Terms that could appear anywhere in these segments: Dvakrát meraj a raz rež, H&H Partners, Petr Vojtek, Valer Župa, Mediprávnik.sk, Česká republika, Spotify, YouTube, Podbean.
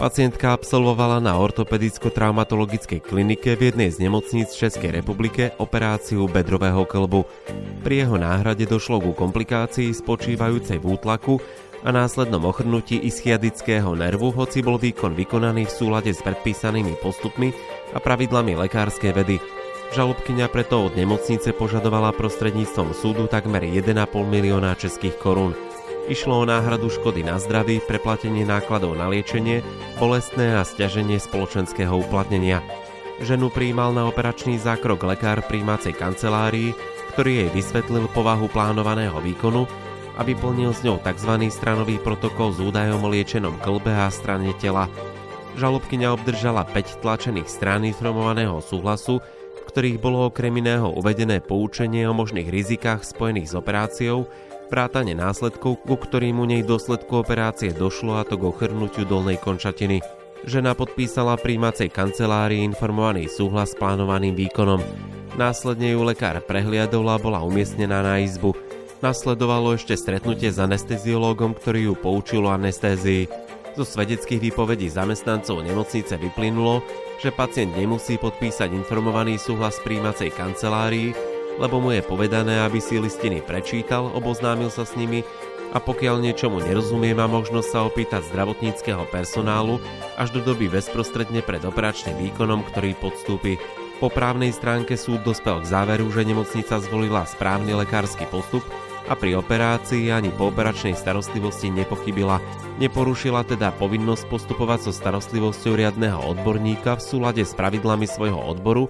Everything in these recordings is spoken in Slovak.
Pacientka absolvovala na ortopedicko-traumatologickej klinike v jednej z nemocníc v Českej republike operáciu bedrového kĺbu. Pri jeho náhrade došlo ku komplikácii spočívajúcej v útlaku a následnom ochrnutí ischiadického nervu, hoci bol výkon vykonaný v súlade s predpísanými postupmi a pravidlami lekárskej vedy. Žalobkyňa preto od nemocnice požadovala prostredníctvom súdu takmer 1,5 milióna českých korún. Išlo o náhradu škody na zdraví, preplatenie nákladov na liečenie, bolestné a sťaženie spoločenského uplatnenia. Ženu prijímal na operačný zákrok lekár prijímacej kancelárii, ktorý jej vysvetlil povahu plánovaného výkonu a vyplnil s ňou tzv. Stranový protokol s údajom o liečenom kĺbe a strane tela. Žalobkyňa obdržala 5 tlačených strán informovaného súhlasu, v ktorých bolo okrem iného uvedené poučenie o možných rizikách spojených s operáciou, vrátane následkov, ku ktorým u nej v dôsledku operácie došlo, a to k ochrnutiu dolnej končatiny. Žena podpísala prijímacej kancelárii informovaný súhlas s plánovaným výkonom. Následne ju lekár prehliadol a bola umiestnená na izbu. Nasledovalo ešte stretnutie s anesteziológom, ktorý ju poučil o anestézii. Zo svedeckých výpovedí zamestnancov nemocnice vyplynulo, že pacient nemusí podpísať informovaný súhlas prijímacej kancelárii, lebo mu je povedané, aby si listiny prečítal, oboznámil sa s nimi a pokiaľ niečomu nerozumie, má možnosť sa opýtať zdravotníckeho personálu až do doby bezprostredne pred operačným výkonom, ktorý podstúpi. Po právnej stránke súd dospel k záveru, že nemocnica zvolila správny lekársky postup a pri operácii ani po operačnej starostlivosti nepochybila. Neporušila teda povinnosť postupovať so starostlivosťou riadneho odborníka v súlade s pravidlami svojho odboru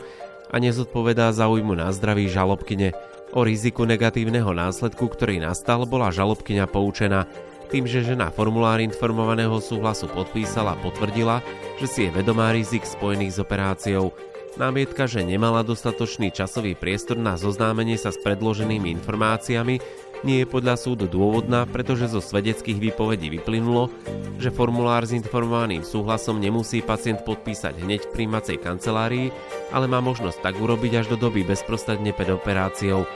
a nezodpovedá záujmu na zdraví žalobkyne. O riziku negatívneho následku, ktorý nastal, bola žalobkyňa poučená. Tým, že žena formulár informovaného súhlasu podpísala, potvrdila, že si je vedomá rizik spojených s operáciou. Námietka, že nemala dostatočný časový priestor na zoznámenie sa s predloženými informáciami, nie je podľa súdu dôvodná, pretože zo svedeckých výpovedí vyplynulo, že formulár s informovaným súhlasom nemusí pacient podpísať hneď v prijímacej kancelárii, ale má možnosť tak urobiť až do doby bezprostredne pred operáciou.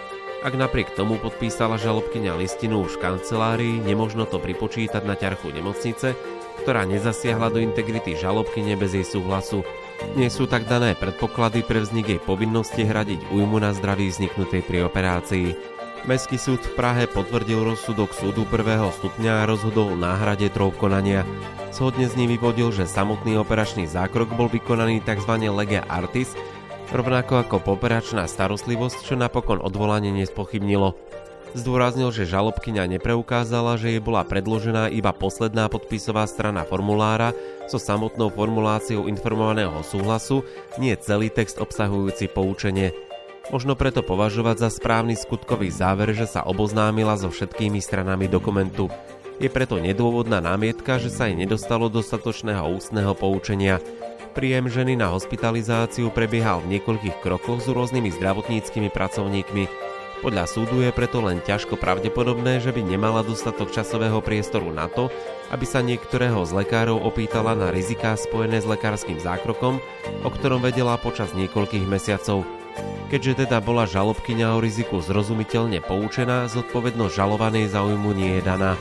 Ak napriek tomu podpísala žalobkyňa listinu už v kancelárii, nemožno to pripočítať na ťarchu nemocnice, ktorá nezasiahla do integrity žalobkyne bez jej súhlasu. Nie sú tak dané predpoklady pre vznik jej povinnosti hradiť újmu na zdraví vzniknutej pri operácii. Mestský súd v Prahe potvrdil rozsudok súdu prvého stupňa a rozhodol o náhrade trôb konania. Zhodne s ním vyvodil, že samotný operačný zákrok bol vykonaný tzv. Lege artis, rovnako ako pooperačná starostlivosť, čo napokon odvolanie nespochybnilo. Zdôraznil, že žalobkyňa nepreukázala, že jej bola predložená iba posledná podpisová strana formulára so samotnou formuláciou informovaného súhlasu, nie celý text obsahujúci poučenie. Možno preto považovať za správny skutkový záver, že sa oboznámila so všetkými stranami dokumentu. Je preto nedôvodná námietka, že sa jej nedostalo dostatočného ústneho poučenia. Príjem ženy na hospitalizáciu prebiehal v niekoľkých krokoch s rôznymi zdravotníckymi pracovníkmi. Podľa súdu je preto len ťažko pravdepodobné, že by nemala dostatok časového priestoru na to, aby sa niektorého z lekárov opýtala na riziká spojené s lekárskym zákrokom, o ktorom vedela počas niekoľkých mesiacov. Keďže teda bola žalobkyňa o riziku zrozumiteľne poučená, zodpovednosť žalovanej záujmu nie je daná.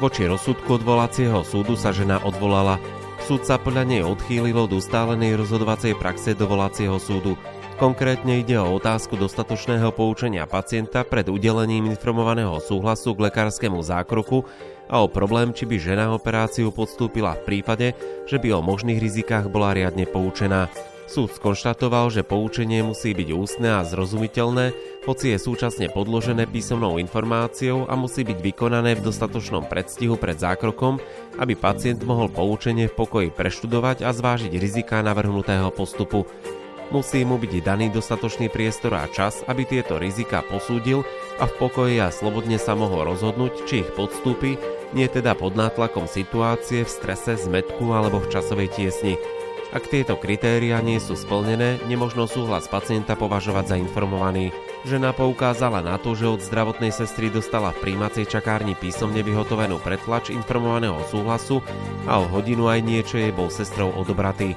Voči rozsudku odvolacieho súdu sa žena odvolala. Súd sa podľa nej odchýlil od ustálenej rozhodovacej praxe dovolacieho súdu. Konkrétne ide o otázku dostatočného poučenia pacienta pred udelením informovaného súhlasu k lekárskému zákroku a o problém, či by žena operáciu podstúpila v prípade, že by o možných rizikách bola riadne poučená. Súd skonštatoval, že poučenie musí byť ústne a zrozumiteľné, hoci je súčasne podložené písomnou informáciou a musí byť vykonané v dostatočnom predstihu pred zákrokom, aby pacient mohol poučenie v pokoji preštudovať a zvážiť riziká navrhnutého postupu. Musí mu byť daný dostatočný priestor a čas, aby tieto riziká posúdil a v pokoji a slobodne sa mohol rozhodnúť, či ich podstúpi, nie teda pod nátlakom situácie, v strese, zmätku alebo v časovej tiesni. Ak tieto kritériá nie sú splnené, nemožno súhlas pacienta považovať za informovaný. Žena poukázala na to, že od zdravotnej sestry dostala v prijímacej čakárni písomne vyhotovenú pretlač informovaného súhlasu a o hodinu aj niečo jej bol sestrou odobratý.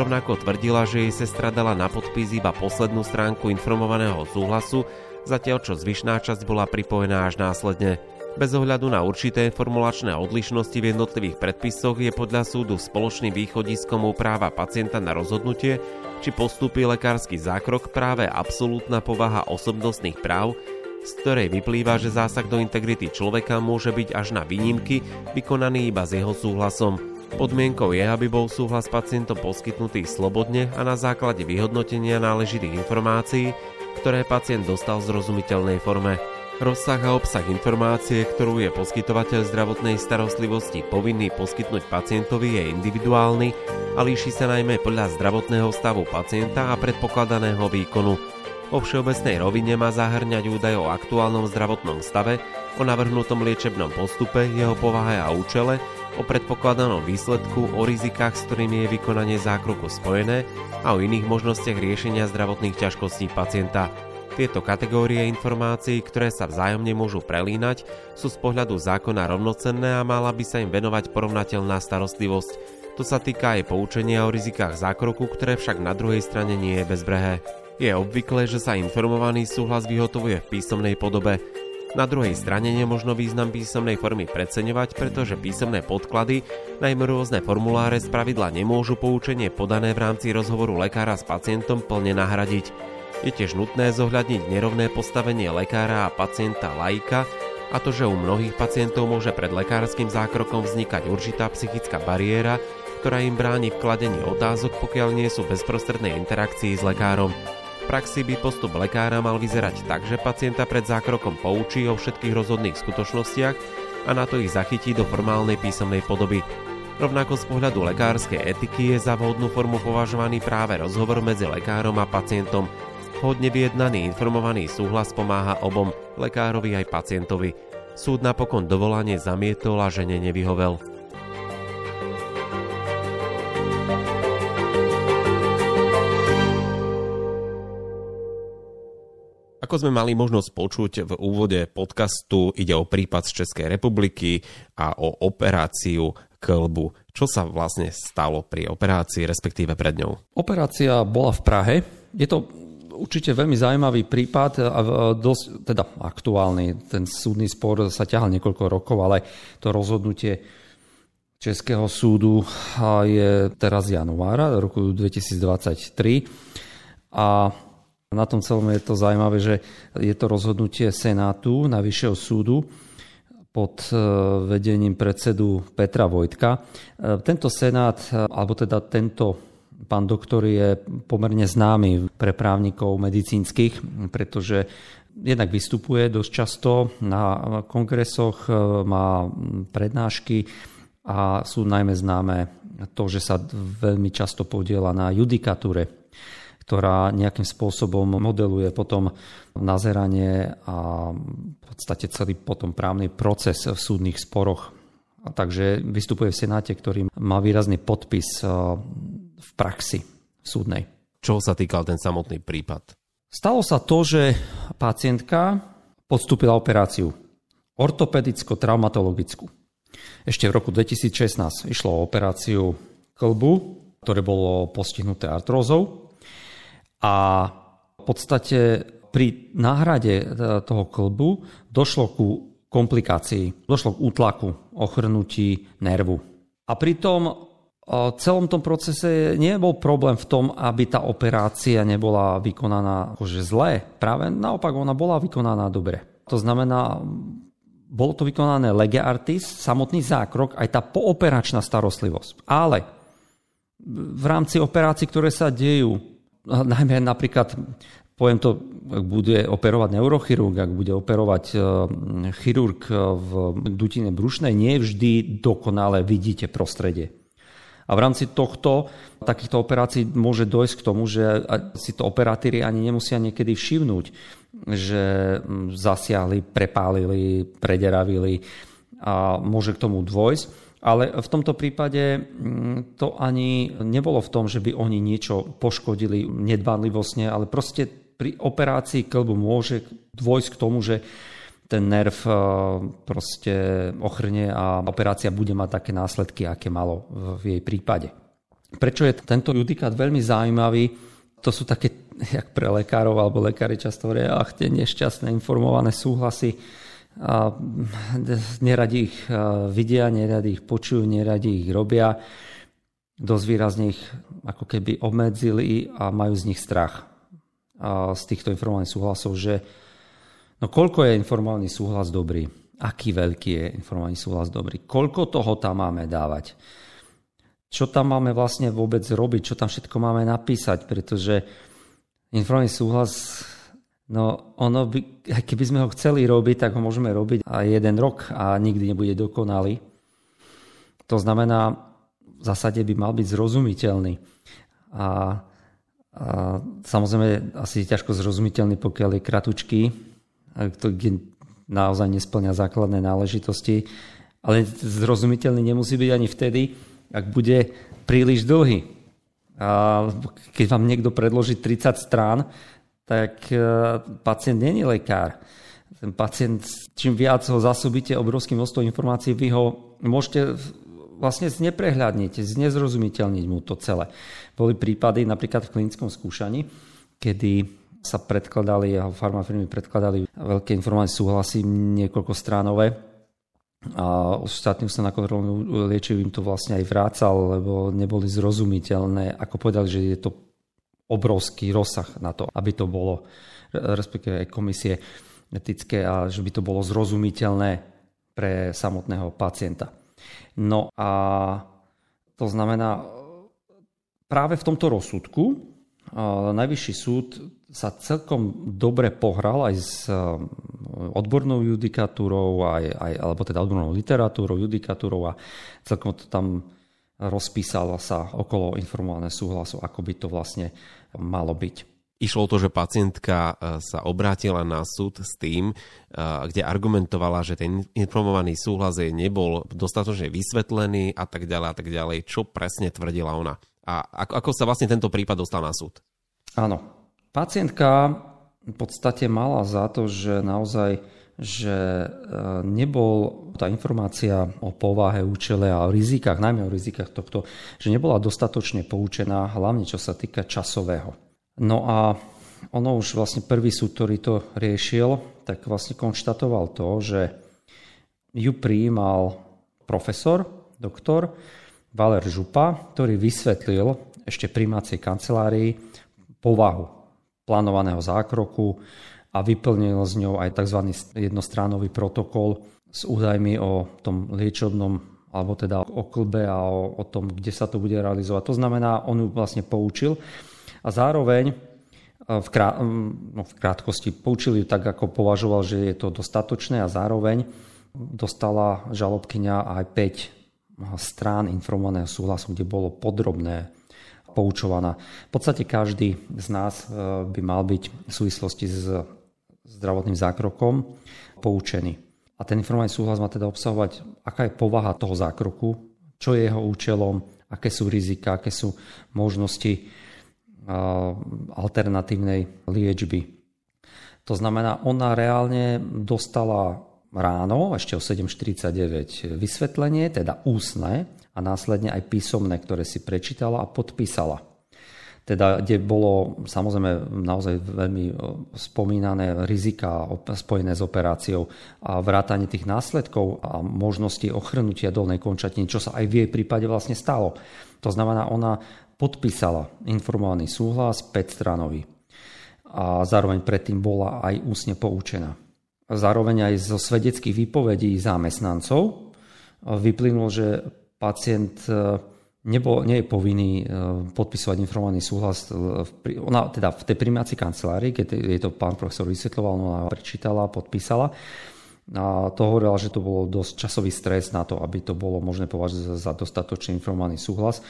Rovnako tvrdila, že jej sestra dala na podpis iba poslednú stránku informovaného súhlasu, zatiaľ čo zvyšná časť bola pripojená až následne. Bez ohľadu na určité formulačné odlišnosti v jednotlivých predpisoch je podľa súdu spoločným východiskom práva pacienta na rozhodnutie, či postúpi lekársky zákrok, práve absolútna povaha osobnostných práv, z ktorej vyplýva, že zásah do integrity človeka môže byť až na výnimky vykonaný iba s jeho súhlasom. Podmienkou je, aby bol súhlas pacientom poskytnutý slobodne a na základe vyhodnotenia náležitých informácií, ktoré pacient dostal v zrozumiteľnej forme. Rozsah a obsah informácie, ktorú je poskytovateľ zdravotnej starostlivosti povinný poskytnúť pacientovi, je individuálny a líši sa najmä podľa zdravotného stavu pacienta a predpokladaného výkonu. O všeobecnej rovine má zahŕňať údaje o aktuálnom zdravotnom stave, o navrhnutom liečebnom postupe, jeho povahe a účele, o predpokladanom výsledku, o rizikách, s ktorými je vykonanie zákroku spojené a o iných možnostiach riešenia zdravotných ťažkostí pacienta. Tieto kategórie informácií, ktoré sa vzájomne môžu prelínať, sú z pohľadu zákona rovnocenné a mala by sa im venovať porovnateľná starostlivosť. To sa týka aj poučenia o rizikách zákroku, ktoré však na druhej strane nie je bezbrehé. Je obvyklé, že sa informovaný súhlas vyhotovuje v písomnej podobe. Na druhej strane nemožno význam písomnej formy preceňovať, pretože písomné podklady, najmä rôzne formuláre, spravidla nemôžu poučenie podané v rámci rozhovoru lekára s pacientom plne nahradiť. Je tiež nutné zohľadniť nerovné postavenie lekára a pacienta laika a to, že u mnohých pacientov môže pred lekárskym zákrokom vznikať určitá psychická bariéra, ktorá im bráni v kladení otázok, pokiaľ nie sú v bezprostrednej interakcii s lekárom. V praxi by postup lekára mal vyzerať tak, že pacienta pred zákrokom poučí o všetkých rozhodných skutočnostiach a na to ich zachytí do formálnej písomnej podoby. Rovnako z pohľadu lekárskej etiky je za vhodnú formu považovaný práve rozhovor medzi lekárom a pacientom. Vhodne vyjednaný informovaný súhlas pomáha obom, lekárovi aj pacientovi. Súd napokon dovolanie zamietol a žene nevyhovel. Ako sme mali možnosť počuť v úvode podcastu, ide o prípad z Českej republiky a o operáciu klbu. Čo sa vlastne stalo pri operácii, respektíve pred ňou? Operácia bola v Prahe. Je to určite veľmi zaujímavý prípad a dosť teda aktuálny. Ten súdny spor sa ťahal niekoľko rokov, ale to rozhodnutie Českého súdu je teraz januára roku 2023 a na tom celom je to zaujímavé, že je to rozhodnutie Senátu Najvyššieho súdu pod vedením predsedu Petra Vojtka. Tento senát, alebo teda tento pán doktor je pomerne známy pre právnikov medicínskych, pretože jednak vystupuje dosť často na kongresoch, má prednášky a sú najmä známe to, že sa veľmi často podieľa na judikatúre, ktorá nejakým spôsobom modeluje potom nazeranie a v podstate celý potom právny proces v súdnych sporoch. A takže vystupuje v Senáte, ktorý má výrazný podpis v praxi súdnej. Čo sa týkal ten samotný prípad? Stalo sa to, že pacientka podstúpila operáciu ortopedicko-traumatologickú. Ešte v roku 2016 išlo o operáciu klbu, ktoré bolo postihnuté artrózou. A v podstate pri náhrade toho klbu došlo ku komplikácii, došlo k útlaku, ochrnutí nervu. A pri tom celom tom procese nebol problém v tom, aby tá operácia nebola vykonaná akože zle. Práve naopak, ona bola vykonaná dobre. To znamená, bolo to vykonané lege artis, samotný zákrok, aj tá pooperačná starostlivosť. Ale v rámci operácií, ktoré sa dejú, najmä napríklad, poviem to, ak bude operovať neurochirurg, ak bude operovať chirurg v dutine brušnej, nie vždy dokonale vidíte prostredie. A v rámci tohto, takýchto operácií môže dojsť k tomu, že si to operatíri ani nemusia niekedy všimnúť, že zasiahli, prepálili, prederavili a môže k tomu dôjsť. Ale v tomto prípade to ani nebolo v tom, že by oni niečo poškodili nedbanlivostne, ale proste pri operácii klbu môže dôjsť k tomu, že ten nerv proste ochrnie a operácia bude mať také následky, aké malo v jej prípade. Prečo je tento judikát veľmi zaujímavý? To sú také, jak pre lekárov alebo lekári často hovoria, nešťastné informované súhlasy. A neradi ich vidia, neradi ich počujú, neradi ich robia. Dosť výrazne ich ako keby obmedzili a majú z nich strach. A z týchto informovaných súhlasov, že no koľko je informovaný súhlas dobrý? Aký veľký je informovaný súhlas dobrý? Koľko toho tam máme dávať? Čo tam máme vlastne vôbec robiť? Čo tam všetko máme napísať? Pretože informovaný súhlas... No ono by, keby sme ho chceli robiť, tak ho môžeme robiť aj jeden rok a nikdy nebude dokonalý. To znamená, v zásade by mal byť zrozumiteľný. A samozrejme, asi je ťažko zrozumiteľný, pokiaľ je kratučký, kde naozaj nesplňa základné náležitosti. Ale zrozumiteľný nemusí byť ani vtedy, ak bude príliš dlhý. A keď vám niekto predloží 30 strán, tak pacient nie je lekár. Ten pacient, čím viac ho zasobíte obrovským množstvom informácií, vy ho môžete vlastne zneprehľadniť, znezrozumiteľniť mu to celé. Boli prípady napríklad v klinickom skúšaní, kedy sa predkladali, a farmafirmy predkladali veľké informované súhlasy, niekoľko stránové. A štátny ústav na kontrolu liečiv im to vlastne aj vrácal, lebo neboli zrozumiteľné. Ako povedali, že je to obrovský rozsah na to, aby to bolo, respektíve aj komisie etické, a že by to bolo zrozumiteľné pre samotného pacienta. No a to znamená, práve v tomto rozsudku Najvyšší súd sa celkom dobre pohral aj s odbornou judikatúrou, alebo teda odbornou literatúrou, judikatúrou, a celkom to tam rozpísala sa okolo informované súhlasu, ako by to vlastne malo byť. Išlo o to, že pacientka sa obrátila na súd s tým, kde argumentovala, že ten informovaný súhlas jej nebol dostatočne vysvetlený a tak ďalej. Čo presne tvrdila ona? A ako sa vlastne tento prípad dostal na súd? Áno. Pacientka v podstate mala za to, že naozaj že nebol tá informácia o povahe, účele a rizikách, najmä o rizikách tohto, že nebola dostatočne poučená, hlavne čo sa týka časového. No a ono už vlastne prvý súd, ktorý to riešil, tak vlastne konštatoval to, že ju prijímal profesor, doktor Valer Župa, ktorý vysvetlil ešte prijímacej kancelárii povahu plánovaného zákroku a vyplnil z ňou aj tzv. Jednostránový protokol s údajmi o tom liečobnom, alebo teda o klbe a o tom, kde sa to bude realizovať. To znamená, on ju vlastne poučil a zároveň v krátkosti poučil ju tak, ako považoval, že je to dostatočné, a zároveň dostala žalobkyňa aj 5 strán informovaného súhlasu, kde bolo podrobné poučovaná. V podstate každý z nás by mal byť v súvislosti s zdravotným zákrokom poučený. A ten informovaný súhlas má teda obsahovať, aká je povaha toho zákroku, čo je jeho účelom, aké sú rizika, aké sú možnosti alternatívnej liečby. To znamená, ona reálne dostala ráno, ešte o 7:49, vysvetlenie, teda ústne, a následne aj písomné, ktoré si prečítala a podpísala. Teda, kde bolo samozrejme naozaj veľmi spomínané rizika spojené s operáciou a vrátanie tých následkov a možnosti ochrnutia dolnej končatiny, čo sa aj v jej prípade vlastne stalo. To znamená, ona podpísala informovaný súhlas 5-stranový a zároveň predtým bola aj ústne poučená. Zároveň aj zo svedeckých výpovedí zamestnancov vyplynulo, že pacient nie je povinný podpisovať informovaný súhlas. Ona teda v tej prijímacej kancelárii, keď jej to pán profesor vysvetľoval, ona prečítala, podpísala. A to hovorila, že to bolo dosť časový stres na to, aby to bolo možné považovať za dostatočný informovaný súhlas.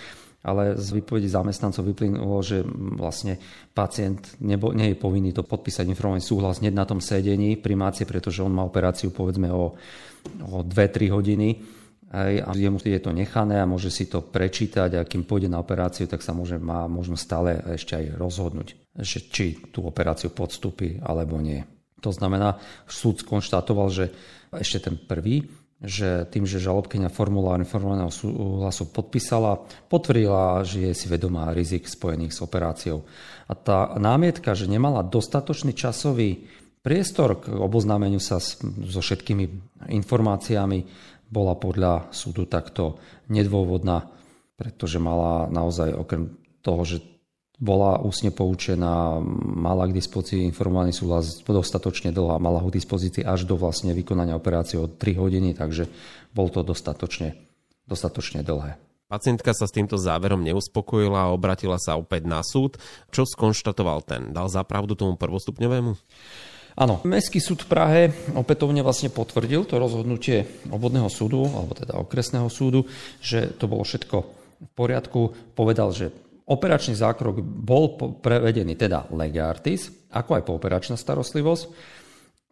Ale z výpovedí zamestnancov vyplynulo, že vlastne pacient nie je povinný to podpísať informovaný súhlas hneď na tom sedení prijímacie, pretože on má operáciu povedzme o 2-3 hodiny. A jemu je to nechané a môže si to prečítať, a kým pôjde na operáciu, tak sa má možno stále ešte aj rozhodnúť, že či tú operáciu podstúpi alebo nie. To znamená, súd skonštatoval, že ešte ten prvý, že tým, že žalobkyňa formulár informovaného súhlasu podpísala, potvrdila, že je si vedomá rizik spojených s operáciou. A tá námietka, že nemala dostatočný časový Priestor k oboznámeniu sa so všetkými informáciami bola podľa súdu takto nedôvodná, pretože mala naozaj okrem toho, že bola ústne poučená, mala k dispozícii informovaný súhlas dostatočne dlho a mala ho k dispozícii až do vlastne vykonania operácie od 3 hodiny, takže bol to dostatočne dlhé. Pacientka sa s týmto záverom neuspokojila a obratila sa opäť na súd. Čo skonštatoval ten? Dal za pravdu tomu prvostupňovému? Áno. Mestský súd v Prahe opätovne vlastne potvrdil to rozhodnutie obvodného súdu, alebo teda okresného súdu, že to bolo všetko v poriadku. Povedal, že operačný zákrok bol prevedený teda lege artis, ako aj pooperačná starostlivosť,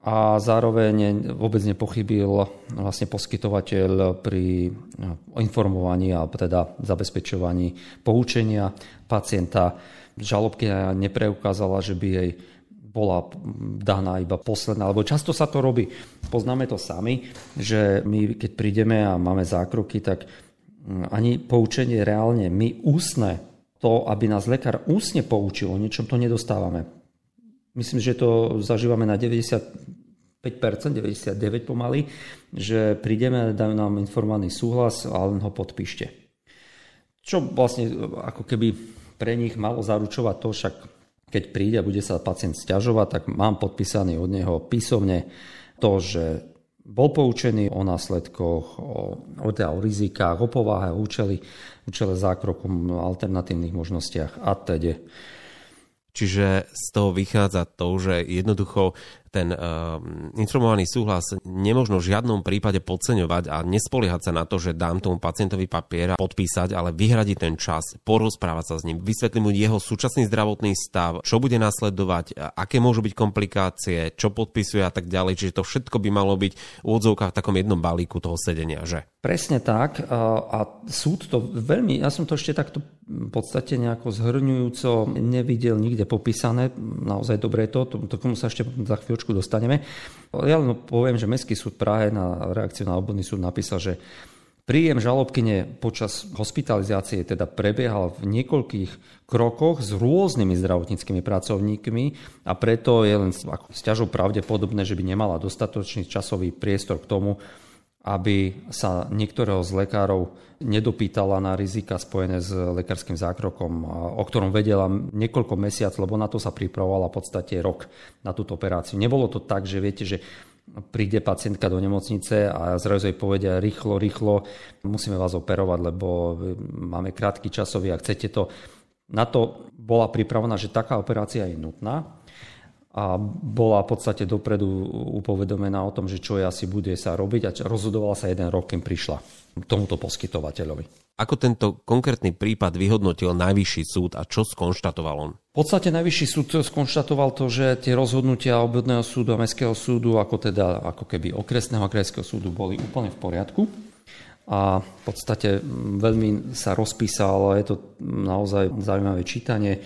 a zároveň vôbec nepochybil vlastne poskytovateľ pri informovaní a teda zabezpečovaní poučenia pacienta. Žalobkyňa nepreukázala, že by jej bola daná iba posledná, lebo často sa to robí. Poznáme to sami, že my keď prídeme a máme zákroky, tak ani poučenie reálne my ústne, to, aby nás lekár ústne poučil o niečom, to nedostávame. Myslím, že to zažívame na 95%, 99% pomaly, že prídeme, dajú nám informovaný súhlas a len ho podpíšte. Čo vlastne ako keby pre nich malo zaručovať to, však keď príde a bude sa pacient sťažovať, tak mám podpísaný od neho písomne to, že bol poučený o následkoch, o rizikách, o povahe, o účele zákroku, alternatívnych možnostiach a teda. Čiže z toho vychádza to, že jednoducho ten informovaný súhlas nemožno v žiadnom prípade podceňovať a nespoliehať sa na to, že dám tomu pacientovi papier a podpísať, ale vyhradiť ten čas, porozprávať sa s ním, vysvetliť mu jeho súčasný zdravotný stav, čo bude nasledovať, aké môžu byť komplikácie, čo podpisuje a tak ďalej. Čiže to všetko by malo byť v odzovkách v takom jednom balíku toho sedenia, že? Presne tak a súd to veľmi, ja som to ešte takto v podstate nejako zhrňujúco nevidel nikde popísané, naozaj dobre je to, k tomu sa ešte za chvíľočku dostaneme. Ja len poviem, že Mestský súd Prahe na reakciu na obvodný súd napísal, že príjem žalobkyne počas hospitalizácie teda prebiehal v niekoľkých krokoch s rôznymi zdravotníckymi pracovníkmi a preto je len sťažou pravdepodobné, že by nemala dostatočný časový priestor k tomu, aby sa niektorého z lekárov nedopýtala na rizika spojené s lekárskym zákrokom, o ktorom vedela niekoľko mesiacov, lebo na to sa pripravovala v podstate rok na túto operáciu. Nebolo to tak, že viete, že príde pacientka do nemocnice a zrazu jej povedia rýchlo, musíme vás operovať, lebo máme krátky časový a chcete to. Na to bola pripravená, že taká operácia je nutná. A bola v podstate dopredu upovedomená o tom, že čo asi bude sa robiť a rozhodovala sa jeden rok, kým prišla tomuto poskytovateľovi. Ako tento konkrétny prípad vyhodnotil Najvyšší súd a čo skonštatoval on? V podstate Najvyšší súd skonštatoval to, že tie rozhodnutia obvodného súdu a mestského súdu, ako keby okresného a krajského súdu, boli úplne v poriadku. A v podstate veľmi sa rozpísal, je to naozaj zaujímavé čítanie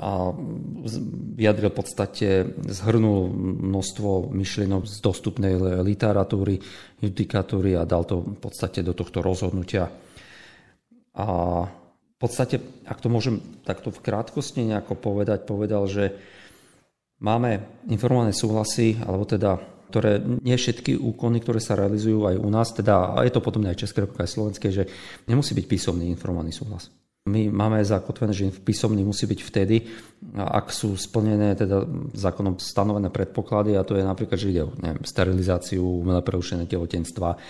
a vyjadril v podstate, zhrnul množstvo myšlienok z dostupnej literatúry, judikatúry a dal to v podstate do tohto rozhodnutia. A v podstate, ak to môžem takto v krátkosti nejako povedal, že máme informované súhlasy, alebo teda ktoré nie všetky úkony, ktoré sa realizujú aj u nás, teda a je to podobné aj Českej republike, aj slovenskej, že nemusí byť písomný informovaný súhlas. My máme zakotvené, že písomný musí byť vtedy, ak sú splnené teda zákonom stanovené predpoklady, a to je napríklad, že ide o sterilizáciu, umelé prerušenie tehotenstva,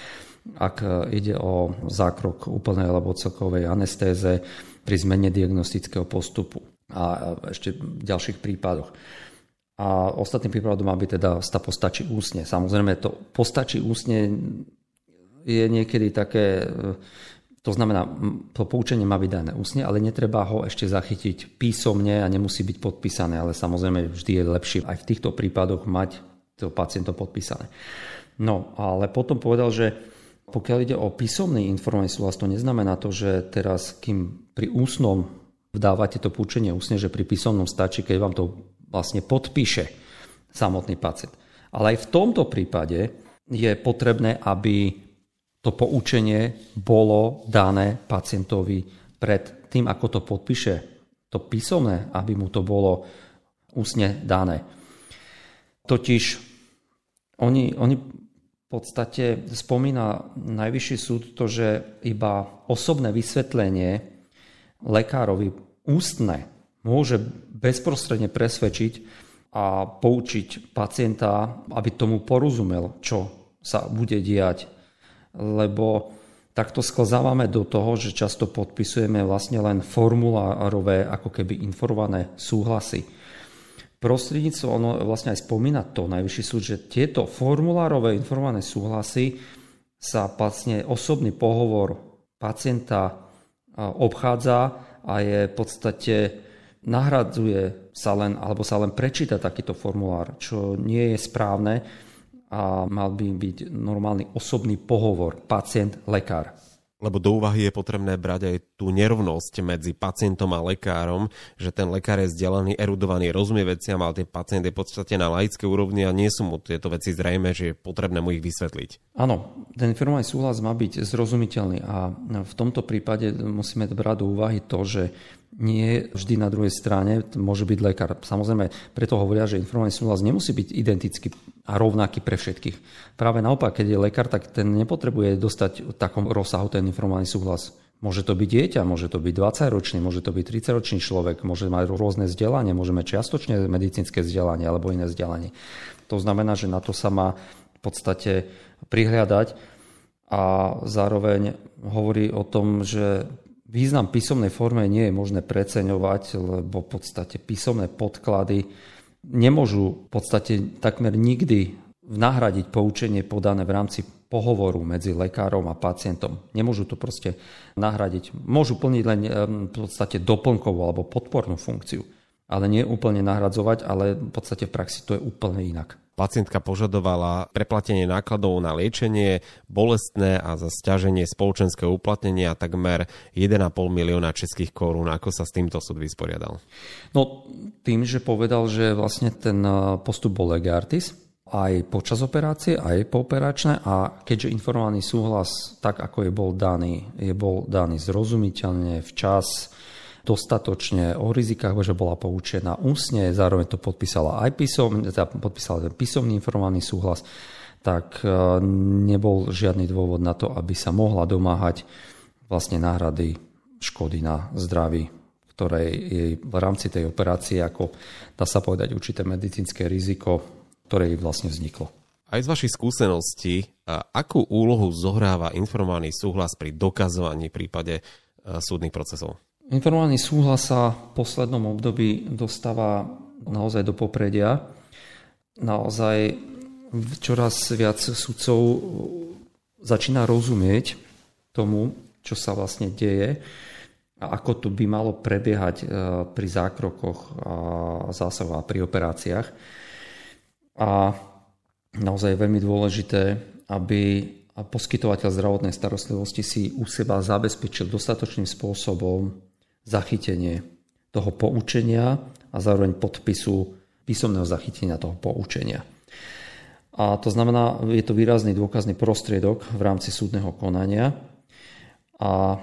ak ide o zákrok úplnej alebo celkovej anestéze pri zmene diagnostického postupu a ešte v ďalších prípadoch. A ostatným prípadom, aby teda postačí ústne. Samozrejme, to postačí ústne je niekedy také, to znamená, to poučenie má byť dané ústne, ale netreba ho ešte zachytiť písomne a nemusí byť podpísané, ale samozrejme vždy je lepšie aj v týchto prípadoch mať to pacientom podpísané. No, ale potom povedal, že pokiaľ ide o písomný informovaný súhlas, to neznamená to, že teraz, kým pri ústnom vdávate to poučenie ústne, že pri písomnom stačí, keď vám to vlastne podpíše samotný pacient. Ale aj v tomto prípade je potrebné, aby to poučenie bolo dané pacientovi pred tým, ako to podpíše to písomné, aby mu to bolo ústne dané. Totiž oni v podstate spomína najvyšší súd to, že iba osobné vysvetlenie lekárovi ústne môže bezprostredne presvedčiť a poučiť pacienta, aby tomu porozumel, čo sa bude diať. Lebo takto sklzávame do toho, že často podpisujeme vlastne len formulárové, ako keby informované súhlasy. Prostredníctvo, ono vlastne aj spomína to najvyšší súd, že tieto formulárové informované súhlasy sa vlastne osobný pohovor pacienta obchádza a je v podstate nahradzuje sa len prečíta takýto formulár, čo nie je správne a mal by byť normálny osobný pohovor pacient-lekár. Lebo do úvahy je potrebné brať aj tú nerovnosť medzi pacientom a lekárom, že ten lekár je vzdelaný, erudovaný, rozumie veciam, ale ten pacient je v podstate na laické úrovni a nie sú mu tieto veci zrejme, že je potrebné mu ich vysvetliť. Áno, ten informovaný súhlas má byť zrozumiteľný a v tomto prípade musíme brať do úvahy to, že nie vždy na druhej strane môže byť lekár. Samozrejme, preto hovoria, že informovaný súhlas nemusí byť identický a rovnaký pre všetkých. Práve naopak, keď je lekár, tak ten nepotrebuje dostať v takom rozsahu ten informovaný súhlas. Môže to byť dieťa, môže to byť 20-ročný, môže to byť 30-ročný človek, môže mať rôzne vzdelanie, môže mať čiastočné medicínske vzdelanie alebo iné vzdelanie. To znamená, že na to sa má v podstate prihliadať a zároveň hovorí o tom, že význam písomnej forme nie je možné preceňovať, lebo v podstate písomné podklady nemôžu v podstate takmer nikdy nahradiť poučenie podané v rámci pohovoru medzi lekárom a pacientom. Nemôžu to proste nahradiť. Môžu plniť len v podstate doplnkovú alebo podpornú funkciu, ale nie úplne nahradzovať, ale v podstate v praxi to je úplne inak. Pacientka požadovala preplatenie nákladov na liečenie, bolestné a za sťaženie spoločenského uplatnenia takmer 1,5 milióna českých korún. Ako sa s týmto súd vysporiadal? No tým, že povedal, že vlastne ten postup bol lege artis, aj počas operácie, aj pooperačné a keďže informovaný súhlas, tak ako je bol daný zrozumiteľne, včas, dostatočne o rizikách, že bola poučená ústne, zároveň to podpísala aj písomný informovaný súhlas, tak nebol žiadny dôvod na to, aby sa mohla domáhať vlastne náhrady škody na zdraví, ktoré jej v rámci tej operácie, ako dá sa povedať, určité medicínske riziko, ktoré jej vlastne vzniklo. Aj z vašich skúseností, akú úlohu zohráva informovaný súhlas pri dokazovaní v prípade súdnych procesov? Informovaný súhlas sa v poslednom období dostáva naozaj do popredia. Naozaj čoraz viac sudcov začína rozumieť tomu, čo sa vlastne deje a ako to by malo prebiehať pri zákrokoch a zásahoch a pri operáciách. A naozaj je veľmi dôležité, aby poskytovateľ zdravotnej starostlivosti si u seba zabezpečil dostatočným spôsobom zachytenie toho poučenia a zároveň podpisu písomného zachytenia toho poučenia. A to znamená, je to výrazný dôkazný prostriedok v rámci súdneho konania a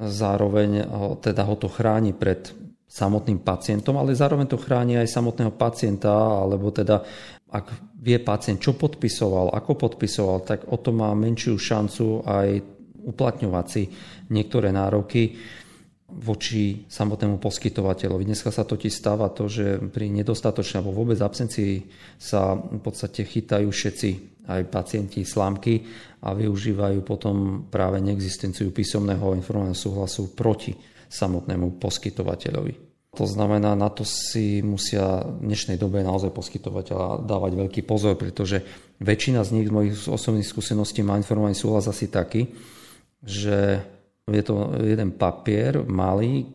zároveň teda ho to chráni pred samotným pacientom, ale zároveň to chráni aj samotného pacienta, alebo teda ak vie pacient, čo podpisoval, ako podpisoval, tak o to má menšiu šancu aj uplatňovať si niektoré nároky voči samotnému poskytovateľovi. Dneska sa totiž stáva to, že pri nedostatočnej alebo vôbec absencii sa v podstate chytajú všetci, aj pacienti, slámky a využívajú potom práve neexistenciu písomného informovaného súhlasu proti samotnému poskytovateľovi. To znamená, na to si musia v dnešnej dobe naozaj poskytovateľa dávať veľký pozor, pretože väčšina z nich z mojich osobných skúseností má informovaný súhlas asi taký, že je to jeden papier malý,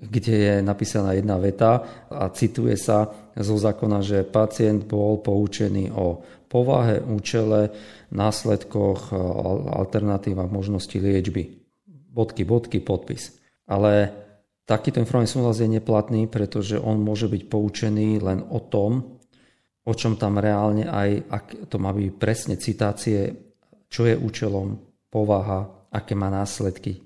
kde je napísaná jedna veta a cituje sa zo zákona, že pacient bol poučený o povahe, účele, následkoch, alternatívach, možnosti liečby. Bodky, podpis. Ale takýto informovaný súhlas je neplatný, pretože on môže byť poučený len o tom, o čom tam reálne aj, ak to má byť presne citácie, čo je účelom, povaha, aké má následky.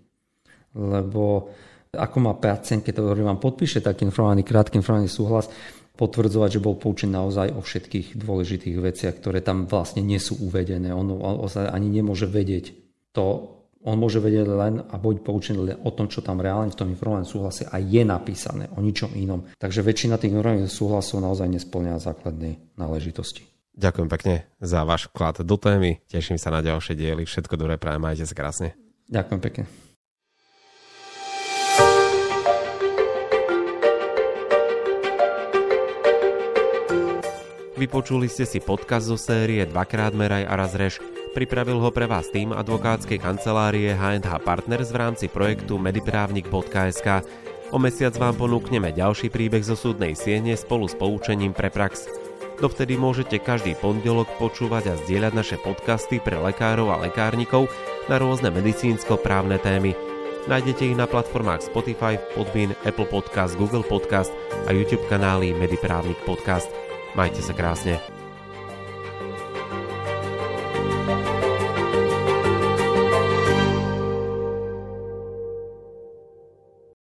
Lebo ako má pacient, keď vám podpíše taký informovaný, krátky informovaný súhlas, potvrdzovať, že bol poučený naozaj o všetkých dôležitých veciach, ktoré tam vlastne nie sú uvedené. On sa ani nemôže vedieť to. On môže vedieť len a byť poučený len o tom, čo tam reálne v tom informovanom súhlase aj je napísané, o ničom inom. Takže väčšina tých informovaných súhlasov naozaj nespĺňa základné náležitosti. Ďakujem pekne za váš vklad do témy. Teším sa na ďalšie diely. Všetko dobré prajem, majte sa krásne. Ďakujem pekne. Vypočuli ste si podcast zo série Dvakrát meraj a raz rež. Pripravil ho pre vás tým advokátskej kancelárie H&H Partners v rámci projektu Mediprávnik.sk. O mesiac vám ponúkneme ďalší príbeh zo súdnej siene spolu s poučením pre prax. Dovtedy môžete každý pondelok počúvať a zdieľať naše podcasty pre lekárov a lekárnikov na rôzne medicínsko-právne témy. Nájdete ich na platformách Spotify, Podbean, Apple Podcast, Google Podcast a YouTube kanály Mediprávnik Podcast. Majte sa krásne.